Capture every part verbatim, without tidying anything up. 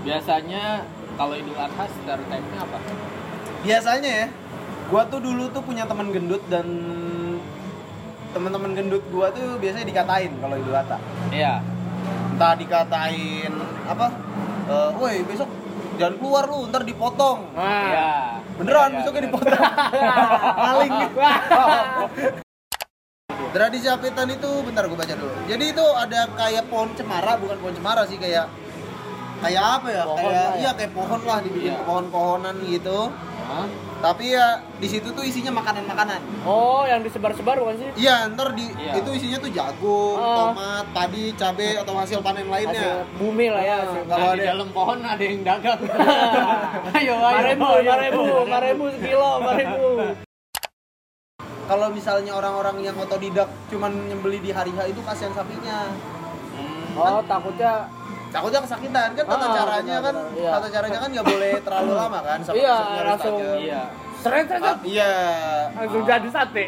Biasanya kalau Idul Adha stereotipnya apa? Biasanya ya, gua tuh dulu tuh punya teman gendut dan teman-teman gendut gua tuh biasanya dikatain kalau Idul Adha. Iya. Entah dikatain apa? Uh, woi, besok jangan keluar lu, ntar dipotong. Nah, iya. Beneran iya, besoknya bener. Dipotong. Maling. Tradisi Apitan itu bentar gua baca dulu. Jadi itu ada kayak pohon cemara, bukan pohon cemara sih, kayak kayak apa ya? Pohon kayak lah, iya kayak pohon lah dibikin iya. pohon-pohonan gitu. Hah? Tapi ya di situ tuh isinya makanan-makanan. Oh, yang disebar-sebar bukan sih? Iya, ntar di iya. itu isinya tuh jagung, uh, tomat, padi, cabe atau hasil panen lainnya. Hasil bumi lah ya. Nah, kalau nah, ada di dalam pohon ada yang dagang. Ayo, ayo. Marebu, marebu, sekilo, marebu. Kalau misalnya orang-orang yang otodidak cuman nyembeli di hari-hari itu kasihan sapinya. Hmm. Oh, kan? takutnya Takutnya kesakitan kan tata ah, caranya benar, kan iya. tata caranya kan nggak boleh terlalu lama kan sampai iya, langsung iya. seret seret ah, iya langsung ah. jadi sate.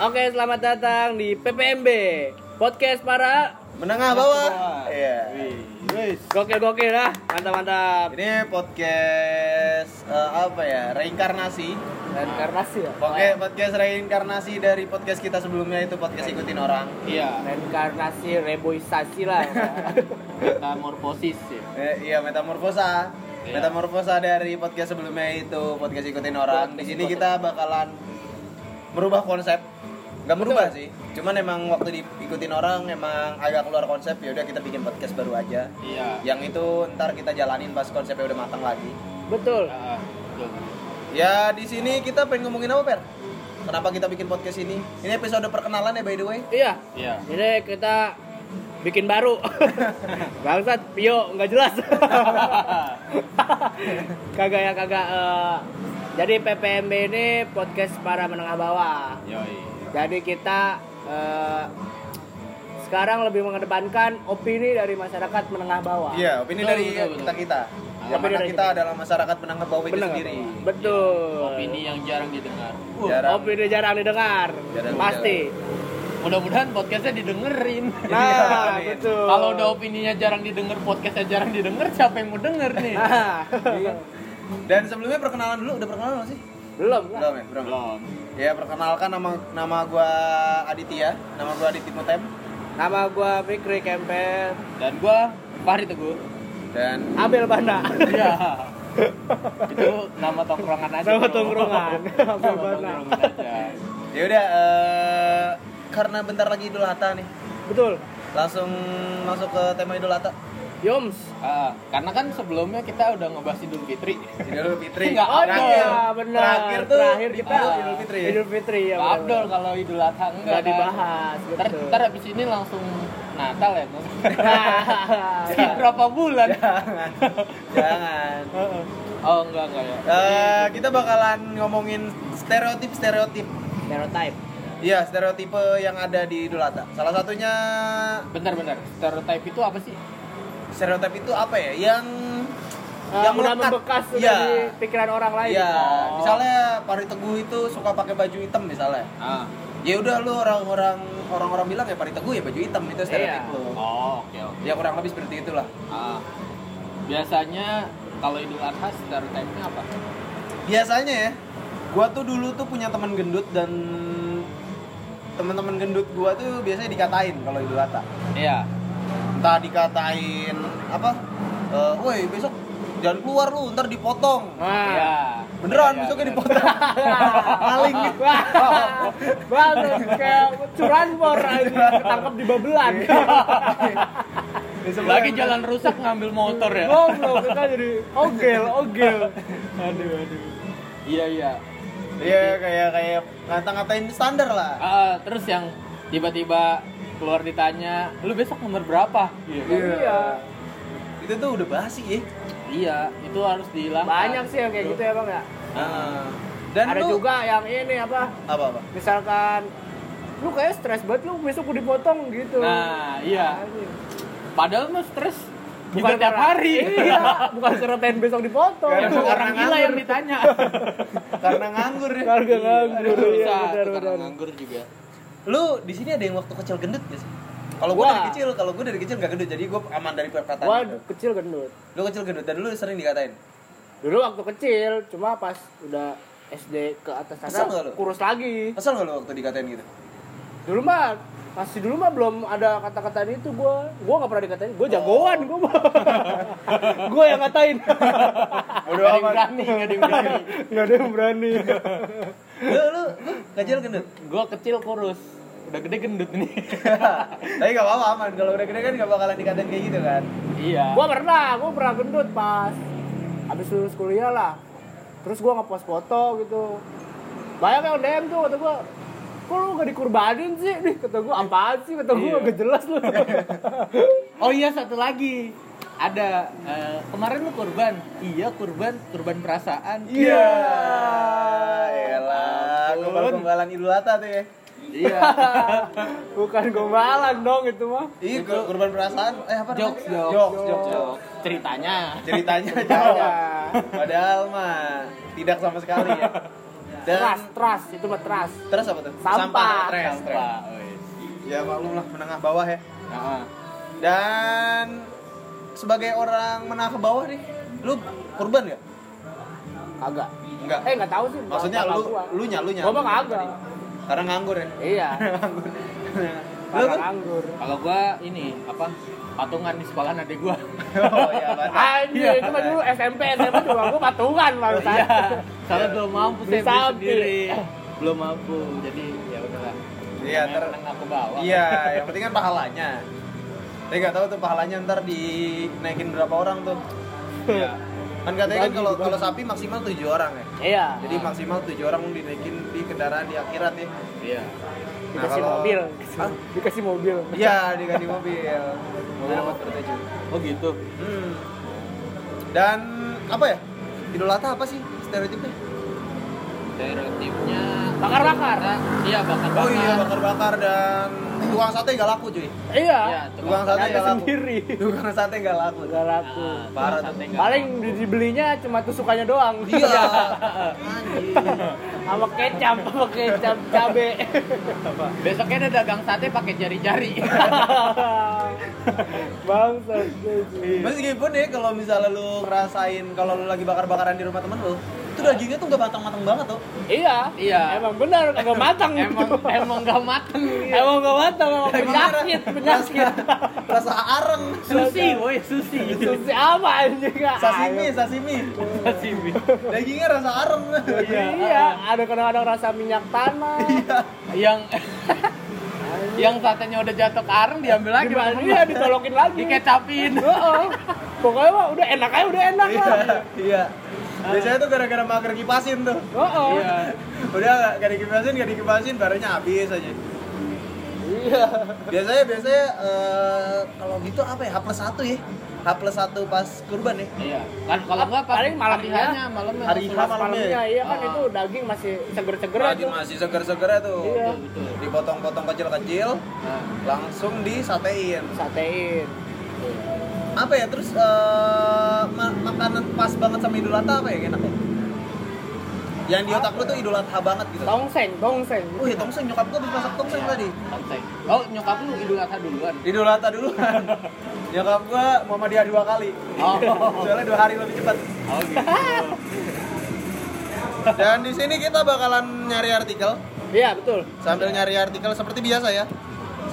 Oke, selamat datang di P P M B Podcast para menengah bawah. Iya. Wih, gokil-gokil lah. Mantap-mantap. Ini podcast uh, apa ya? Reinkarnasi. Reinkarnasi ya? Oke, podcast reinkarnasi dari podcast kita sebelumnya itu podcast ikutin orang. Iya. Reinkarnasi, reboisasi lah. Metamorfosis ya. Eh, iya, metamorfosa. Iya. Metamorfosa dari podcast sebelumnya itu podcast ikutin orang. Di sini kita bakalan merubah konsep. Gak merubah betul sih, cuman emang waktu diikutin orang emang agak keluar konsep, yaudah kita bikin podcast baru aja. Iya. Yang itu ntar kita jalanin pas konsepnya udah matang lagi. Betul. Uh, betul. Ya di sini kita pengen ngomongin apa Per? Kenapa kita bikin podcast ini? Ini episode perkenalan ya by the way. Iya. Iya. Jadi kita bikin baru. Bangsat, Pio nggak jelas. Kagak ya kagak. Uh, jadi P P M B ini podcast para menengah bawah. Yoi. Jadi kita uh, sekarang lebih mengedepankan opini dari masyarakat menengah bawah. Iya, opini betul, dari kita-kita. Yang mana kita adalah masyarakat menengah bawah itu sendiri. Betul. Ya, opini yang jarang didengar. Uh, jarang. Opini jarang didengar. Jarang Pasti. Jarang. Mudah-mudahan podcastnya didengerin. Nah, betul. Kalau udah opininya jarang didengar, podcastnya jarang didengar, siapa yang mau denger nih? Dan sebelumnya perkenalan dulu, udah perkenalan belum sih? Belum lah. Belum ya? Belum. belum. Ya, perkenalkan nama nama gua Aditya, nama gua Aditya Mutem. Nama gua Mikri Kempen dan gua Fahri Teguh dan Abel Banda. Iya. Itu nama tongkrongan aja. Nama tongkrongan. Abel Banda. Ya udah uh, karena bentar lagi Idul Adha nih. Betul. Langsung masuk ke tema Idul Adha. Yoms, uh, karena kan sebelumnya kita udah ngebahas Idul Fitri. Idul Fitri. Enggak oh, ada. Ya, benar. Terakhir tuh terakhir kita uh, Idul Fitri. Idul Fitri ya. Pak Abdul kalau Idul Adha enggak dibahas. Ntar ntar habis ini langsung Natal ya. Nah, berapa bulan? Jangan. Jangan. Oh, enggak enggak ya. Uh, kita bakalan ngomongin stereotip-stereotip. Stereotip. Iya, stereotipe yang ada di Idul Adha. Salah satunya bentar-bentar. Stereotip itu apa sih? Stereotip itu apa ya? Yang uh, yang udah membekas ya. Di pikiran orang lain. Iya. Oh. Misalnya Fahri Teguh itu suka pakai baju hitam misalnya. Ah. Ya udah lu orang-orang orang-orang bilang ya Fahri Teguh ya baju hitam itu stereotip iya. lu. Oh, oke okay, oke. Okay. Ya kurang lebih seperti itulah. Ah. Biasanya kalau Idul Adha stereotipnya apa? Biasanya ya. Gua tuh dulu tuh punya teman gendut dan teman-teman gendut gua tuh biasanya dikatain kalau Idul Adha. Iya. Entah dikatain apa, uh, woi besok jangan keluar lu, ntar dipotong. Nah, ya. Beneran ya, besoknya bener. dipotong. Maling. Banget kayak curanmor, ketangkap di Babelan. Lagi jalan rusak ngambil motor ya. Goblok, kita jadi ogel, ogel. Aduh, aduh. Iya, iya. Iya, kayak kayak ngata-ngatain standar lah. Uh, terus yang tiba-tiba keluar ditanya, "Lu besok nomor berapa?" Iya. Kan? Iya. Itu tuh udah basi ya. Iya, itu harus dihilangkan. Banyak sih yang kayak gitu ya, Bang ya. Uh, dan ada lu, juga yang ini apa? Apa-apa? Misalkan lu kayak stres banget, lu besok udah dipotong gitu. Nah, iya. Padahal mah stres bukan tiap hari. Iya, bukan seretain besok dipotong. Ya, orang gila yang ditanya. Karena nganggur ya. Karena nganggur. Bisa, karena nganggur juga. Lu di sini ada yang waktu kecil gendut enggak sih? Kalau gua dari kecil, kalau gua dari kecil enggak gendut, jadi gua aman dari perkataan. Gua kecil gendut. Lu kecil gendut dan lu sering dikatain. Dulu waktu kecil, cuma pas udah S D ke atas sana kurus lagi. Kesel enggak lu waktu dikatain gitu? Dulu mah, masih dulu mah belum ada kata-kataan itu, gue gue nggak pernah dikatain, gue jagoan, gue mah gue yang ngatain. Bodoh amat, nggak ada yang berani, nggak ada yang berani. Lu lu kecil gendut, gue kecil kurus, udah gede gendut nih. Tapi nggak apa-apa, aman. Kalau udah gede kan nggak bakalan dikatain kayak gitu kan. Iya. Gue pernah, gue pernah gendut pas abis lulus kuliah lah. Terus gue ngepost foto gitu, banyak yang D M tuh waktu gue. Kok lu gak dikurbanin sih? Nih, kata gue apaan sih? Kata gue gak jelas lu. Oh iya, satu lagi. Ada, uh, kemarin lu kurban. Iya, kurban. Kurban perasaan. Iya. Yeah. Elah, gombal-gombalan Idul Adha tuh ya. Iya. Bukan gombalan dong itu mah. Iya, kurban perasaan. Eh, apa jokes, namanya? Jokes, jokes, jokes. Ceritanya. Ceritanya jauh. Padahal mah tidak sama sekali ya. Teras, teras, itu buat teras. Teras apa tuh? Sampah, sampah teras, sampah. Ya maklum lah, menengah bawah ya. Nah. Dan sebagai orang menengah bawah nih, lu kurban nggak? Agak. Enggak. Eh nggak tahu sih. Maksudnya lu, lu nya, lu nya. Gua mah agak. Karena nganggur ya. Iya. Nganggur. Lu nganggur. Kalau gua ini apa? Patungan di sekolahan adik gua. Oh iya, Bang. Anjir, itu mah dulu S M P, S M P cuma gua patungan malu saya. Soalnya belum mampu saya beli sendiri. Belum mampu. Jadi ya udahlah. Iya, ntar aku bawa. Iya, yang penting kan pahalanya. Tapi enggak tahu tuh pahalanya ntar dinaikin berapa orang tuh. Iya. Kan katanya kan kalau kalau sapi maksimal tujuh orang ya. Iya. Jadi maksimal tujuh orang dinaikin di kendaraan di akhirat ya. Iya. Nah, dikasih kalau, mobil, ah? dikasih mobil. Iya, dikasih mobil. Mobil dapat perteju. Oh gitu. Hmm. Dan apa ya? Idul Adha apa sih stereotipnya? Stereotipnya bakar-bakar. Iya, bakar-bakar. Oh iya, bakar-bakar dan tukang sate enggak laku, cuy. Iya. Ya, tukang, tukang sate enggak laku. Sendiri. Tukang sate enggak laku. Enggak laku. Nah, parah tuh. Paling dibelinya cuma tusukannya doang. Iya. Anjir. Sama kecap, sama kecap cabe. Besoknya ada dagang sate pakai jari-jari. Bangsat. Meskipun ya kalau misalnya lu ngerasain kalau lu lagi bakar-bakaran di rumah temen lu, itu dagingnya tuh nggak matang-matang banget tuh. Iya, iya. Emang benar nggak matang. Emang emang nggak matang. Emang nggak matang. Penyakit, penyakit. Rasa areng. Sushi, woi sushi. Sushi apa anjing? Sashimi, sashimi. Sashimi. Dagingnya rasa areng. Iya. Ada kadang-kadang rasa minyak tanah. Iya. Yang yang katanya udah jatuh ke areng diambil lagi. Iya, ditolokin lagi. Dikecapin. Heeh. Pokoknya mah udah enak aja, udah enak lah. Iya. Biasanya tuh gara-gara mager kipasin tuh. Oh, iya. Udah gak dikipasin, gak dikipasin, barangnya habis aja. Iya. Biasanya biasanya uh, kalau gitu apa ya? H plus satu ya. H plus satu pas kurban ya. Iya. Kan kalau enggak paling malamnya, malamnya hari H malamnya. Iya kan itu daging masih seger-seger tuh. Daging masih seger-seger tuh. Iya. Dipotong-potong kecil-kecil, nah. Langsung disatein. Satein. Apa ya terus uh, ma- makanan pas banget sama Idul Adha apa ya enaknya? Yang di otak lu tuh Idul Adha banget gitu. Tongseng, tongseng. Oh iya tongseng, nyokap gua habis masak tongseng tadi. Tongseng. Oh, nyokap lu Idul Adha duluan. Idul Adha duluan. Nyokap gua Muhammadiyah dua kali. Oh. Soalnya dua hari lebih cepat. Oh gitu. Dan di sini kita bakalan nyari artikel. Iya, betul. Sambil nyari artikel seperti biasa ya.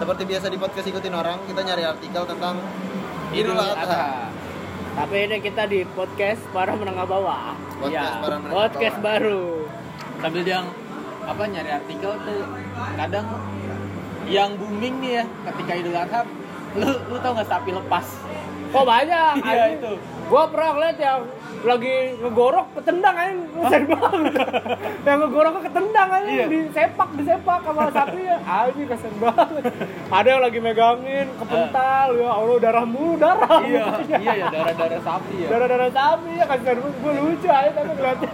Seperti biasa di podcast ikutin orang, kita nyari artikel tentang Idul Adha. Tapi ini kita di podcast para menengah bawah. Podcast ya, para menengah podcast bawah. Baru. Sambil yang apa nyari artikel tuh kadang yang booming nih ya ketika Idul Adha Lu lu tau nggak sapi lepas? Oh banyak. Iya itu. Gua pernah lihat yang lagi ngegorok ketendang aja, besar banget. Yang ngegoroknya ketendang aja, iya. disepak disepak sama sapinya. Aji besar banget. Ada yang lagi megangin kepental, uh. ya Allah darah mulu darah. Iya iya, iya ya, darah darah sapi ya. Darah darah sapi ya kasar banget. Gua lucu aja tapi ngeliatnya.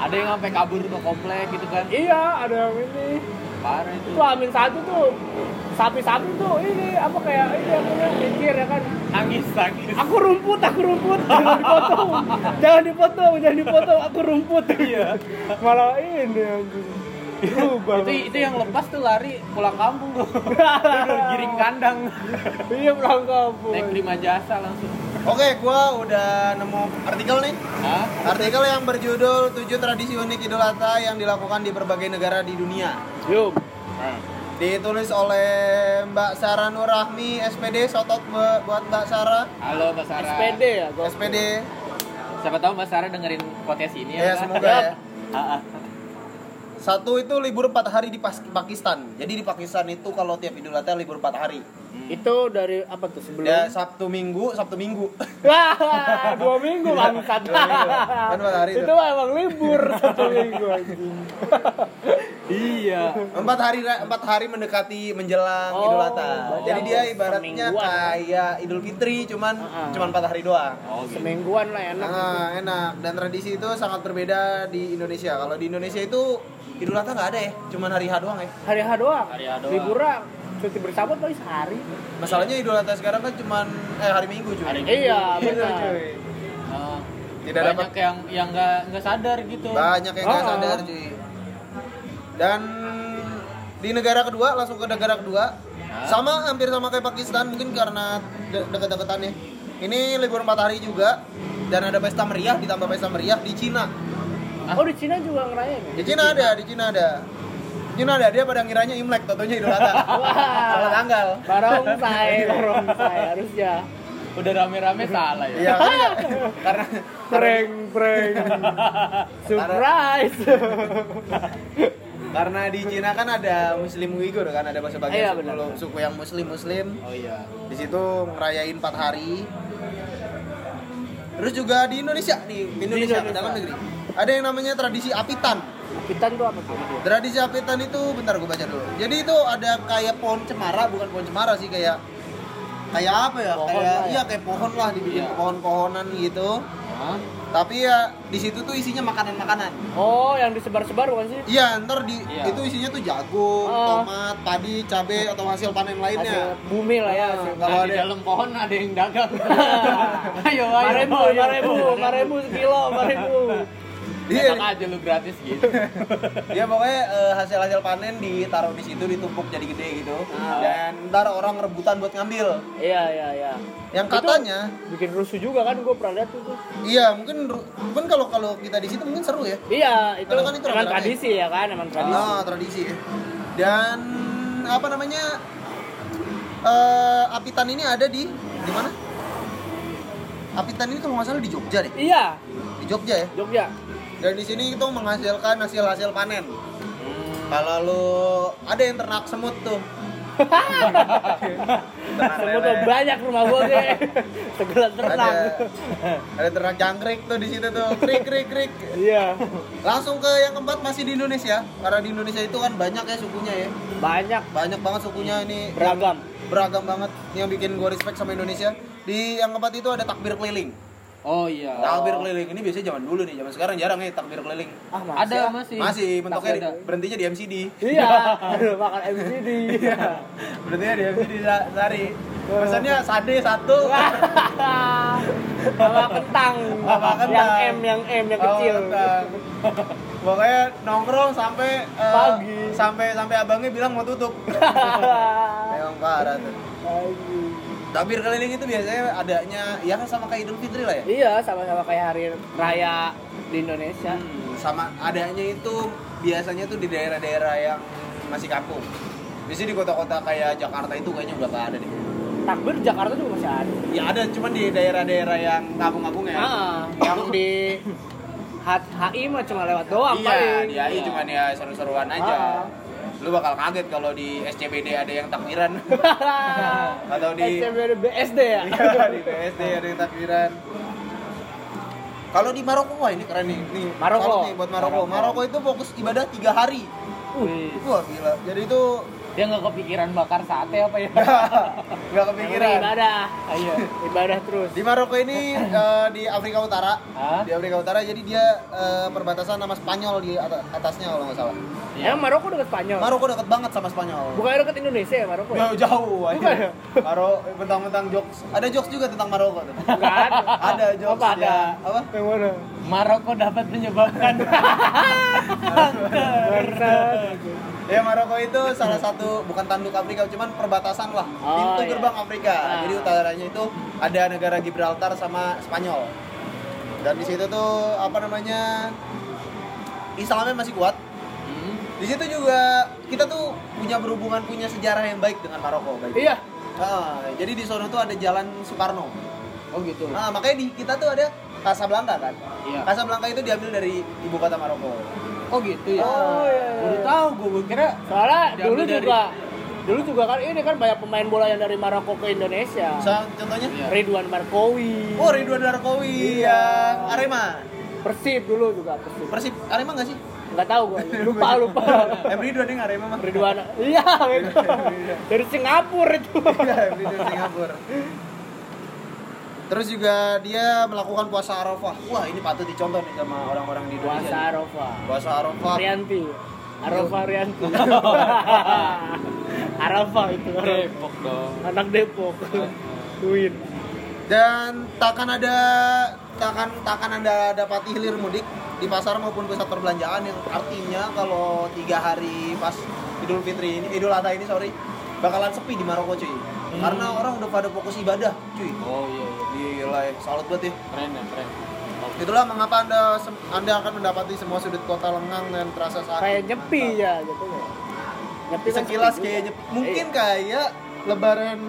Ada yang sampai kabur ke komplek gitu kan? Iya, ada yang ini. Parah itu. Tuh amin satu tuh. Sapi-sapi tuh ini apa kayak ini aku mikir ya kan nangis nangis. Aku rumput, aku rumput. Jangan dipotong. Jangan dipotong, jangan dipotong. Aku rumput. Iya. Malah ini aku. Lupa, itu itu yang lepas tuh lari pulang kampung tuh. Giring kandang. Iya pulang kampung. Naik lima jasa langsung. Oke, gua udah nemu artikel nih. Hah? Artikel yang berjudul tujuh tradisi unik Idul Adha yang dilakukan di berbagai negara di dunia. Yuk. Ditulis oleh Mbak Sara Nur Rahmi, S P D. Shout out buat Mbak Sara. Halo Mbak Sara. S P D ya, gua. S P D. Siapa tahu Mbak Sara dengerin podcast ini ya. Iya, semoga ya. Heeh. Satu itu libur empat hari di Pakistan. Jadi di Pakistan itu kalau tiap Idul Adha libur empat hari. Hmm. Itu dari apa tuh sebelum? Ya Sabtu Minggu, Sabtu Minggu. Wah, dua minggu angkat. Kan empat hari itu. Itu emang libur Sabtu Minggu anjing. Iya. empat hari empat hari mendekati menjelang oh, Idul Adha. Oh, jadi dia ibaratnya kayak Idul Fitri cuman uh-huh. cuman empat hari doang. Oh, gitu. Semingguan lah enak. Nah, enak. Dan tradisi itu sangat berbeda di Indonesia. Kalau di Indonesia itu Idul Adha nggak ada ya, cuman hari H doang ya. Hari H doang. Hari H doang. Liburan, cuti bersama paling sehari. Masalahnya Idul Adha sekarang kan cuman eh hari Minggu cuma. Iya, benar. Nah, tidak banyak dapat yang yang nggak nggak sadar gitu. Banyak yang nggak oh. sadar cuy. Dan di negara kedua langsung ke negara kedua, nah. sama hampir sama kayak Pakistan mungkin karena de- deket-deketan ya. Ini libur empat hari juga dan ada pesta meriah ditambah pesta meriah di Cina. Oh di Cina juga ngerayain? Di Cina ada, di Cina ada. Di Cina ada, dia pada ngiranya Imlek, tentunya Idul Adha. Wah, salah tanggal. Barongsai, barongsai harusnya. Udah rame-rame salah ya. Iya, karena prank, prank. Surprise. Karena di Cina kan ada Muslim Uyghur kan, ada bahasa bagian eh, suku yang Muslim-Muslim. Oh iya. Di situ ngerayain empat hari. Terus juga di Indonesia nih, di Indonesia, di Indonesia. Dalam negeri. Ada yang namanya tradisi apitan. Apitan itu apa tuh? Tradisi apitan itu bentar gue baca dulu. Jadi itu ada kayak pohon cemara, bukan pohon cemara sih kayak kayak apa ya? Pohon kayak lah, iya kayak pohon lah dibikin iya. pohon-pohonan gitu. Hah? Tapi ya di situ tuh isinya makanan-makanan. Oh, yang disebar-sebar bukan sih? Iya, ntar di iya. itu isinya tuh jagung, oh. tomat, padi, cabai atau hasil panen lainnya. Hasil bumi lah ya. Nah, kalau nah, ada di dalam pohon ada yang dagang. Ayo, ayo. Marebu, marebu, marebu sekilo, marebu. Dia enak aja lu gratis gitu. Dia pokoknya uh, hasil-hasil panen ditaruh di situ, ditumpuk jadi gede gitu. Ah. Dan ntar orang rebutan buat ngambil. Iya, iya, iya. Yang katanya itu bikin rusuh juga kan, gue pernah lihat itu. Iya, mungkin mungkin kalau kalau kita di situ mungkin seru ya. Iya, itu kan itu emang tradisi ya kan, emang tradisi. Ah, tradisi. Dan apa namanya? Uh, apitan ini ada di di mana? Apitan ini kalau nggak salah di Jogja deh. Iya. Di Jogja ya. Jogja. Dan di sini itu menghasilkan hasil-hasil panen. Hmm. Kalau lu ada yang ternak semut tuh. ternak semut tuh banyak rumah gua deh. Segelas ternak. Ada, ada ternak jangkrik tuh di situ tuh. Krik krik krik. Iya. Langsung ke yang keempat masih di Indonesia. Karena di Indonesia itu kan banyak ya sukunya ya. Banyak. Banyak banget sukunya ini. Beragam. Beragam banget. Yang bikin gua respect sama Indonesia. Di yang keempat itu ada takbir keliling. Oh iya. Takbir keliling ini biasanya zaman dulu nih, zaman sekarang jarang nih takbir keliling. Ah, masih ada ya? masih. Masih bentuknya di, berhentinya di M C D. Iya. Aduh, makan M C D. Iya. Berhentinya di M C D sehari. Pesannya sade satu. Sama kentang. Sama kentang. Yang M yang M yang kecil. Pokoknya nongkrong sampai uh, pagi. Sampai sampai abangnya bilang mau tutup. Memang parah tuh. Pagi. Takbir keliling itu biasanya adanya ya kan sama kayak Idul Fitri lah ya? Iya, sama-sama kayak hari raya di Indonesia. Hmm, sama adanya itu biasanya tuh di daerah-daerah yang masih kampung. Biasanya di kota-kota kayak Jakarta itu kayaknya udah gak ada deh. Takbir Jakarta juga masih ada. Ya ada, cuman di daerah-daerah yang kampung-kampung ya. Nah, yang di H I mah cuma lewat doang. Iya, paling. Di H I ya. Cuma ya seru-seruan aja. Ah. lu bakal kaget kalau di S C B D ada yang takbiran. Atau di S C B D B S D ya? Iya, di B S D ada yang takbiran. Kalau di Maroko, wah ini keren nih, nih Maroko nih buat Maroko. Maroko. Maroko itu fokus ibadah tiga hari. Wih. Wah gila. Jadi itu dia nggak kepikiran bakar sate apa ya? Nggak kepikiran. Ibadah. Ayo, ibadah terus. Di Maroko ini uh, di Afrika Utara. Hah? Di Afrika Utara, jadi dia uh, perbatasan sama Spanyol di atasnya kalau nggak salah. Ya, Maroko dekat Spanyol. Maroko dekat banget sama Spanyol. Bukan dekat Indonesia ya Maroko? Ya? Jauh jauh. Ya? Maroko bentang-bentang jokes. Ada jokes juga tentang Maroko tuh. Bukan. Ada jokes apa, ya. Ada. Apa? Yang mana? Maroko dapat menyebabkan kanker. Ya, Maroko itu salah satu bukan tanduk Afrika, cuman perbatasan lah, oh, pintu gerbang iya. Afrika. Nah. Jadi utaranya itu ada negara Gibraltar sama Spanyol. Dan di situ tuh apa namanya Islamnya masih kuat. Hmm. Di situ juga kita tuh punya berhubungan, punya sejarah yang baik dengan Maroko. Baik. Iya. Nah, jadi di sono tuh ada Jalan Soekarno. Oh gitu. Nah, makanya di kita tuh ada Casablanca kan. Iya. Casablanca itu diambil dari ibu kota Maroko. Oh gitu ya. Oh iya. Baru tahu gue kira. Soalnya dulu dari... juga dulu juga kan ini kan banyak pemain bola yang dari Maroko ke Indonesia. Misal, contohnya Ridwan Markowi. Oh, Ridwan Markowi iya. Yang Arema. Persib dulu juga Persib. Persib Arema enggak sih? Enggak tahu gue. Lupa lupa. Eh Ridwan yang Arema mah. Ridwan. Iya gitu. Dari Singapura itu. Iya, dari Singapura. Terus juga dia melakukan puasa Arafah. Wah, ini patut dicontoh nih sama orang-orang di Indonesia. Puasa Arafah. Puasa Arafah. Rianti. Arafah Rianti. Arafah itu. Depok dong. Anak Depok. Duit. Dan takkan ada takkan takkan Anda dapati hilir mudik di pasar maupun pusat perbelanjaan, yang artinya kalau tiga hari pas Idul Fitri ini, Idul Adha ini sorry, bakalan sepi di Maroko cuy. Hmm. Karena orang udah pada fokus ibadah cuy. Oh iya iya. Gila ya, salut banget ya. Keren ya, keren. Okay. Itulah mengapa anda sem- anda akan mendapati semua sudut kota lengang dan terasa sakit. Kayak nyepi mantap. Ya gitu ya. Nyepi sekilas kayak nyepi. Mungkin eh. kayak lebaran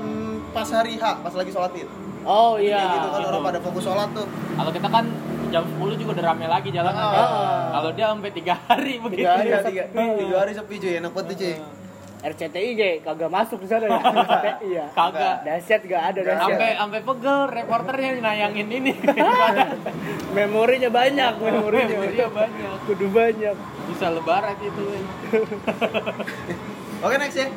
pas hari H, pas lagi sholat Id. Oh iya. Kayak gitu kan, orang pada fokus sholat tuh. Kalau kita kan jam sepuluh juga udah rame lagi jalan. Oh. Kan? Kalau dia sampai tiga hari begitu. tiga hari sepi cuy, enak banget cuy. R C T I G kagak masuk di sana ya. R C T I ya. Kagak. Dahsyat enggak ada dahsyat. Sampai sampai pegel reporternya nayangin ini. Memorinya banyak, memorinya, memorinya banyak. Kudu banyak. Bisa lebaran itu. Oke, next ya.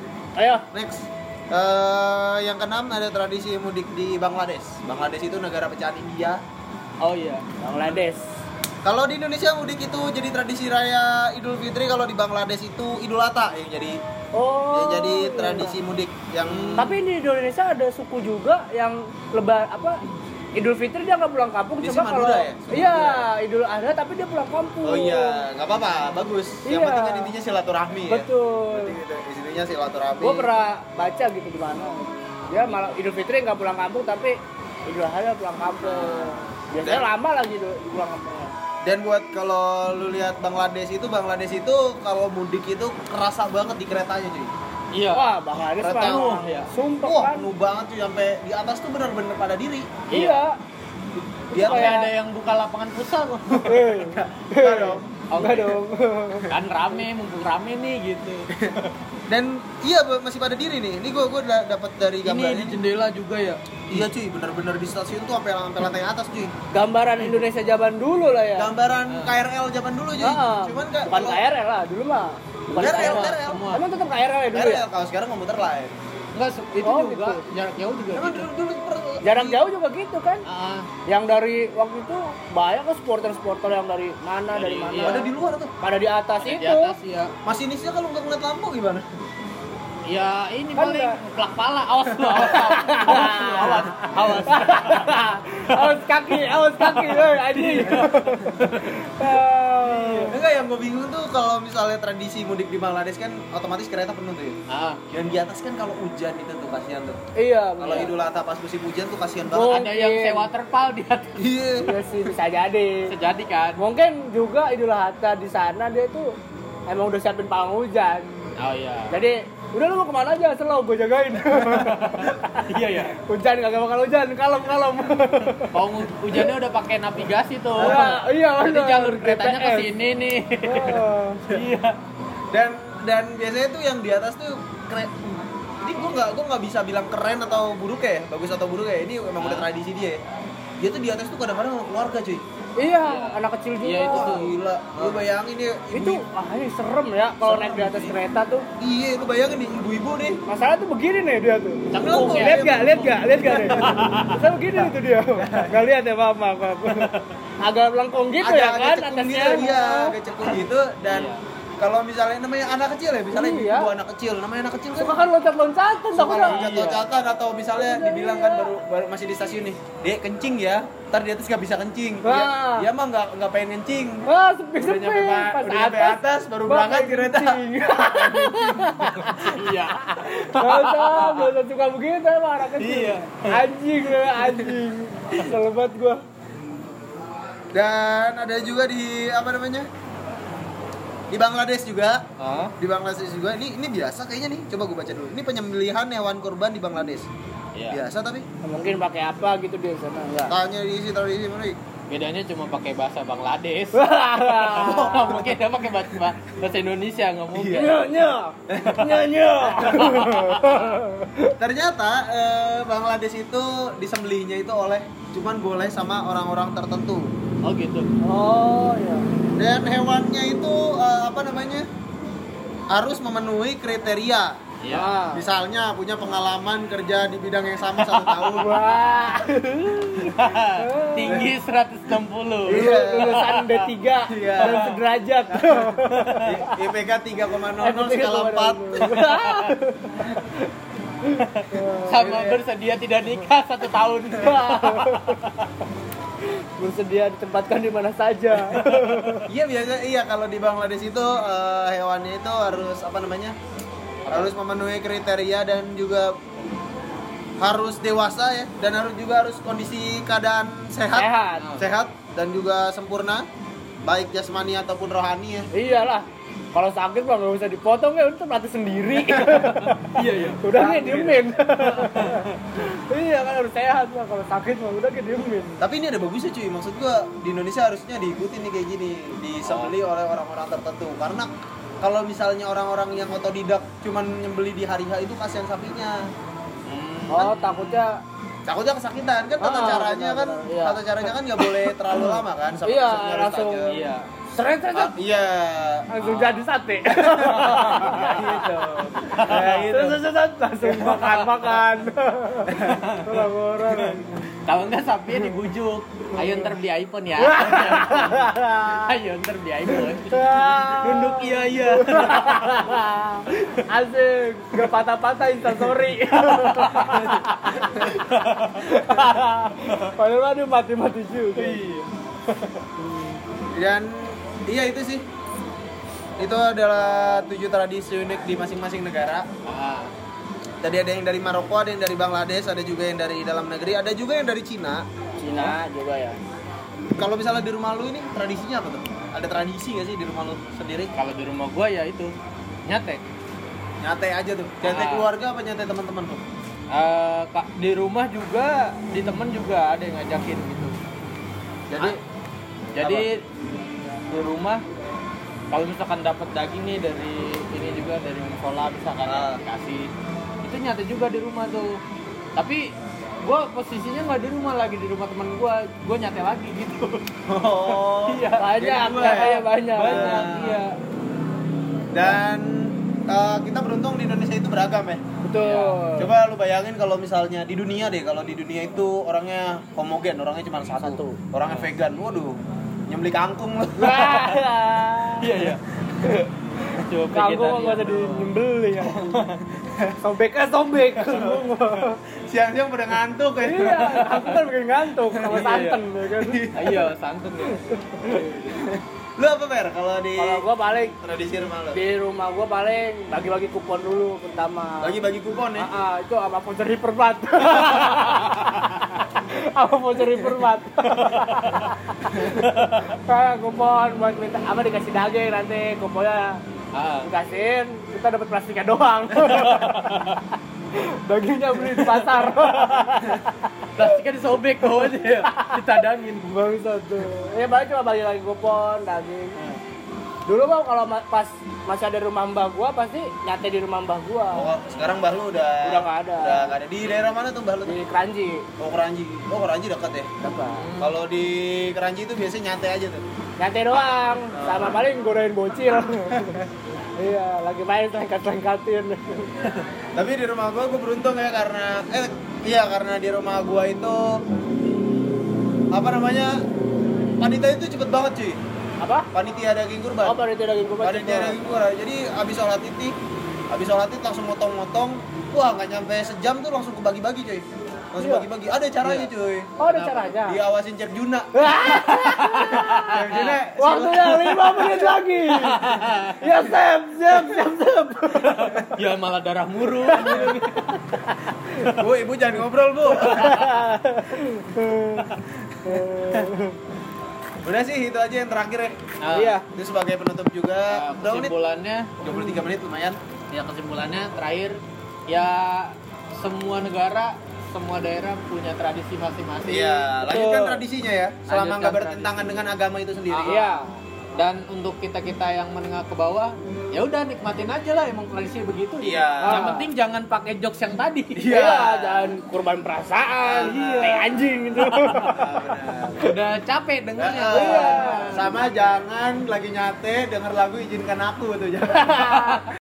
Ayo, next. Uh, yang keenam ada tradisi mudik di Bangladesh. Bangladesh itu negara pecahan India. Oh iya, Bangladesh. Kalau di Indonesia mudik itu jadi tradisi raya Idul Fitri, kalau di Bangladesh itu Idul Adha yang jadi oh, yang jadi tradisi iya. mudik yang. Tapi di Indonesia ada suku juga yang lebar apa Idul Fitri dia nggak pulang kampung, dia cuma kalau ya? Iya Idul Adha tapi dia pulang kampung. Oh iya, nggak apa-apa, bagus. Iya. Yang penting kan intinya silaturahmi. Betul. Ya. Betul. Intinya silaturahmi. Gue pernah baca gitu di mana. Dia malah Idul Fitri nggak pulang kampung tapi Idul Adha pulang kampung. Biasanya Dan. lama lagi tuh pulang kampungnya. Dan buat kalau lu lihat Bangladesh itu, Bangladesh itu kalau mudik itu kerasa banget di keretanya cuy. Iya. Wah, Bangladesh penuh ya. Sumpah wah, penuh kan. Banget cuy, sampai di atas tuh benar-benar pada diri. Iya. Biar kayak ada yang buka lapangan futsal. Enggak dong. Enggak dong. Kan rame, mumpung rame nih gitu. Dan iya masih pada diri nih. Ini gua gua dapat dari gambar ini. Ini jendela juga ya. Iya cuy, benar-benar di stasiun tuh sampai sampai lantai atas cuy. Gambaran Indonesia zaman dulu lah ya. Gambaran uh. K R L zaman dulu cuy. Uh-huh. Cuman enggak bukan kalau... K R L lah dulu mah. Bukan K R L, K R L. Emang tetap K R L ya dulu. K R L ya? Kalau sekarang komuter lain. Enggak, itu oh, juga gitu. Jarak jauh juga. Emang gitu. dulu, dulu per... jarak jauh juga gitu kan? Uh. Yang dari waktu itu banyak kan supporter-supporter yang dari mana dari, dari mana. Iya. Ada di luar tuh. Pada di atas Pada itu. Di atas ya. Masinisnya kalau enggak ngeliat lampu gimana? Ya ini paling plak pala, awas lu, awas, awas, awas, awas kaki, awas kaki, woi anjing. Enggak, yang gue bingung tuh kalau misalnya tradisi mudik di Bangladesh kan otomatis kereta penuh tuh. Ah. Dan di atas kan kalau hujan itu tuh kasihan tuh. Iya. Kalau Idul Adha pas musim hujan tuh kasihan banget. Ada yang sewa terpal di atas. Iya. Bisa jadi. Bisa jadi kan. Mungkin juga Idul Adha di sana dia tuh emang udah siapin payung hujan. Oh iya. Jadi udah lu mau kemana aja, selalu gue jagain. Iya ya. Hujan kagak bakal hujan, kalem-kalem. Kalau hujannya udah pakai navigasi tuh. Nah, iya, jadi jalur keretanya ke sini nih. Iya. Dan dan biasanya tuh yang di atas tuh keren. Jadi gue nggak gue nggak bisa bilang keren atau buruk ya, bagus atau buruk ya. Ini emang udah tradisi dia. Ya. Dia tuh di atas tuh kadang-kadang sama keluarga cuy. Iya, anak kecil juga. Iya itu tuh. Gila. Lu bayangin ya. Ibu. Itu ah ini serem ya kalau naik di atas kereta tuh. Iya, lu bayangin nih ibu-ibu nih. Masalah tuh begini nih dia tuh. Canggung. Lihat enggak? Lihat enggak? Lihat enggak nih? Saya begini tuh dia. Enggak lihat ya, Mama, Papa. Agak melengkung gitu ya kan atasnya. Iya, agak cekung gitu dan kalau misalnya namanya anak kecil ya, misalnya iya. Ibu anak kecil, namanya anak kecil kan suka kan loncat-loncatan, suka loncat-loncatan iya. Atau misalnya iya, dibilang kan baru, baru masih di stasiun nih, Dek kencing ya, ntar di atas gak bisa kencing, wah. Dia, dia mah gak, gak pengen kencing, wah, udah nyampe atas, nyampe atas baru berangkat kereta. Iya, masa, masa suka begitu sama anak kecil, iya. anjing, anjing, kesel banget gua. Dan ada juga di apa namanya? Di Bangladesh juga, huh? Di Bangladesh juga, ini ini biasa kayaknya nih, coba gue baca dulu. Ini penyembelihan hewan kurban di Bangladesh, yeah. Biasa tapi mungkin pakai apa gitu di sana? Enggak. Tanya di sini, tanya di sini, Mari. Bedanya cuma pakai bahasa Bangladesh. Nggak mungkin dia pakai bahasa Indonesia, nggak mungkin. Nyonya, nyonya. Ternyata eh, Bangladesh itu disembelihnya itu oleh, cuman boleh sama orang-orang tertentu. Oh gitu. Oh ya. Dan hewannya itu uh, apa namanya harus memenuhi kriteria. Ya. Misalnya punya pengalaman kerja di bidang yang sama satu tahun. Wah. Tinggi seratus enam puluh. Iya. Lulusan D tiga iya. Dan sederajat. I P K tiga koma nol skala empat. Sama bersedia tidak nikah satu tahun. Bersedia ditempatkan di mana saja. Iya biasa, iya kalau di Bangladesh itu uh, hewannya itu harus apa namanya? Harus memenuhi kriteria dan juga harus dewasa ya dan harus juga harus kondisi keadaan sehat. Sehat, sehat dan juga sempurna baik jasmani ataupun rohani ya. Iyalah. Kalau sakit mah enggak usah dipotong ya, untuk melatih sendiri. Iya iya. Udah nih diemin. Iya kan harus sehat mah, kalau sakit mah udah diemin. Tapi ini ada bagusnya cuy, maksud gua di Indonesia harusnya diikuti nih kayak gini, disembeli oleh orang-orang tertentu. Karena kalau misalnya orang-orang yang otodidak cuman nyembeli di hari-hari itu kasihan sapinya. Hmm. Oh, kan? takutnya takutnya kesakitan kan tata ah, caranya benar, kan, iya. Tata caranya kan enggak boleh terlalu lama kan sampai iya, langsung aja. Iya. Seret seret. Iya. Langsung jadi sate. Gitu. Kayak gitu. Seret langsung makan-makan. Orang-orang. Kalau enggak sapinya dibujuk. Ayo ntar beli iPhone ya. Ayo ntar beli iPhone. Nunduk iya iya. Asik. Enggak patah-patah instastory. Padahal dia mati-mati juga. Iya. Dan iya itu sih. Itu adalah tujuh tradisi unik di masing-masing negara. Ah. Tadi ada yang dari Maroko, ada yang dari Bangladesh, ada juga yang dari dalam negeri, ada juga yang dari Cina. Cina juga ya. Kalau misalnya di rumah lu ini tradisinya apa tuh? Ada tradisi enggak sih di rumah lu sendiri? Kalau di rumah gua ya itu nyatek. Nyatek aja tuh. Nyatek ah. Keluarga apa nyatek teman-teman tuh? Eh uh, di rumah juga, di teman juga ada yang ngajakin gitu. Jadi ah. Jadi di rumah kalau misalkan dapat daging nih dari ini juga dari musola misalkan ah. Dikasih itu nyata juga di rumah tuh, tapi gue posisinya nggak di rumah lagi, di rumah teman gue gue nyate lagi gitu. Oh iya banyak ya banyak banyak iya. Dan uh, kita beruntung di Indonesia itu beragam ya, betul ya. Coba lu bayangin kalau misalnya di dunia deh, kalau di dunia itu orangnya homogen, orangnya cuma satu, satu. Orangnya vegan, waduh nyembeli kangkung loh. Iya iya. Kangkung nggak usah dinyembeli ya. Sobeknya sobek. Siang-siang pada ngantuk ya. Iya, aku kan bikin ngantuk sama santan ya kan. Iya santan ya. Lu apa Fer? Kalau di Kalau gua paling tradisi rumah lu. Di rumah gua paling bagi-bagi kupon dulu pertama. Bagi-bagi kupon ya? Heeh, itu sama voucher Hypermart. Apa voucher Hypermart? Kayak kupon buat minta apa dikasih daging nanti kuponnya. Heeh. Dikasihin, kita dapat plastiknya doang. Dagingnya beli di pasar. Plastiknya disobek bawahnya. Ditadangin. Baru satu. Ya paling cuma bagi lagi kupon, daging. Dulu bang kalau pas masih ada rumah mbah gua pasti nyate di rumah mbah gua. Oh, sekarang mbah lu udah udah enggak ada. Udah enggak ada. Di daerah mana tuh mbah lu? Di Keranji. Oh, Keranji. Oh, Keranji dekat ya? Dekat. Hmm. Kalau di Keranji itu biasanya nyate aja tuh. Nyate doang. Oh. Sama paling godain bocil. Iya, lagi main tangkat-tangkatin. Tapi di rumah gua gua beruntung ya karena eh iya karena di rumah gua itu apa namanya? Panitia itu cepet banget cuy. Apa? Panitia daging kurban. Oh, panitia daging kurban. Panitia daging kurban. Jadi abis sholat id, abis sholat id langsung motong-motong. Wah, nggak nyampe sejam tuh langsung kebagi-bagi cuy. Langsung iya. bagi-bagi. Ada caranya iya. cuy. Oh, ada nah, caranya. Diawasin Cep Juna. Cep Juna. Waktunya lima menit lagi. Ya Cep, Cep, Cep, Cep. Ya malah darah murung. Bu, ibu jangan ngobrol bu. Udah sih, itu aja yang terakhir ya. Uh, iya. Itu sebagai penutup juga. Uh, kesimpulannya dua puluh tiga menit lumayan. Ya kesimpulannya terakhir ya semua negara, semua daerah punya tradisi masing-masing. Iya, lanjutkan so, tradisinya ya. Selama enggak bertentangan tradisi dengan agama itu sendiri. Uh, iya. Dan untuk kita-kita yang menengah ke bawah, ya udah nikmatin aja lah emang tradisinya begitu. Iya. Yeah. Yang penting jangan pakai jokes yang tadi. Iya, yeah. jangan korban perasaan, yeah. kayak anjing gitu. Udah capek dengarnya. Nah, iya. Sama jangan lagi nyate denger lagu Izinkan Aku tuh.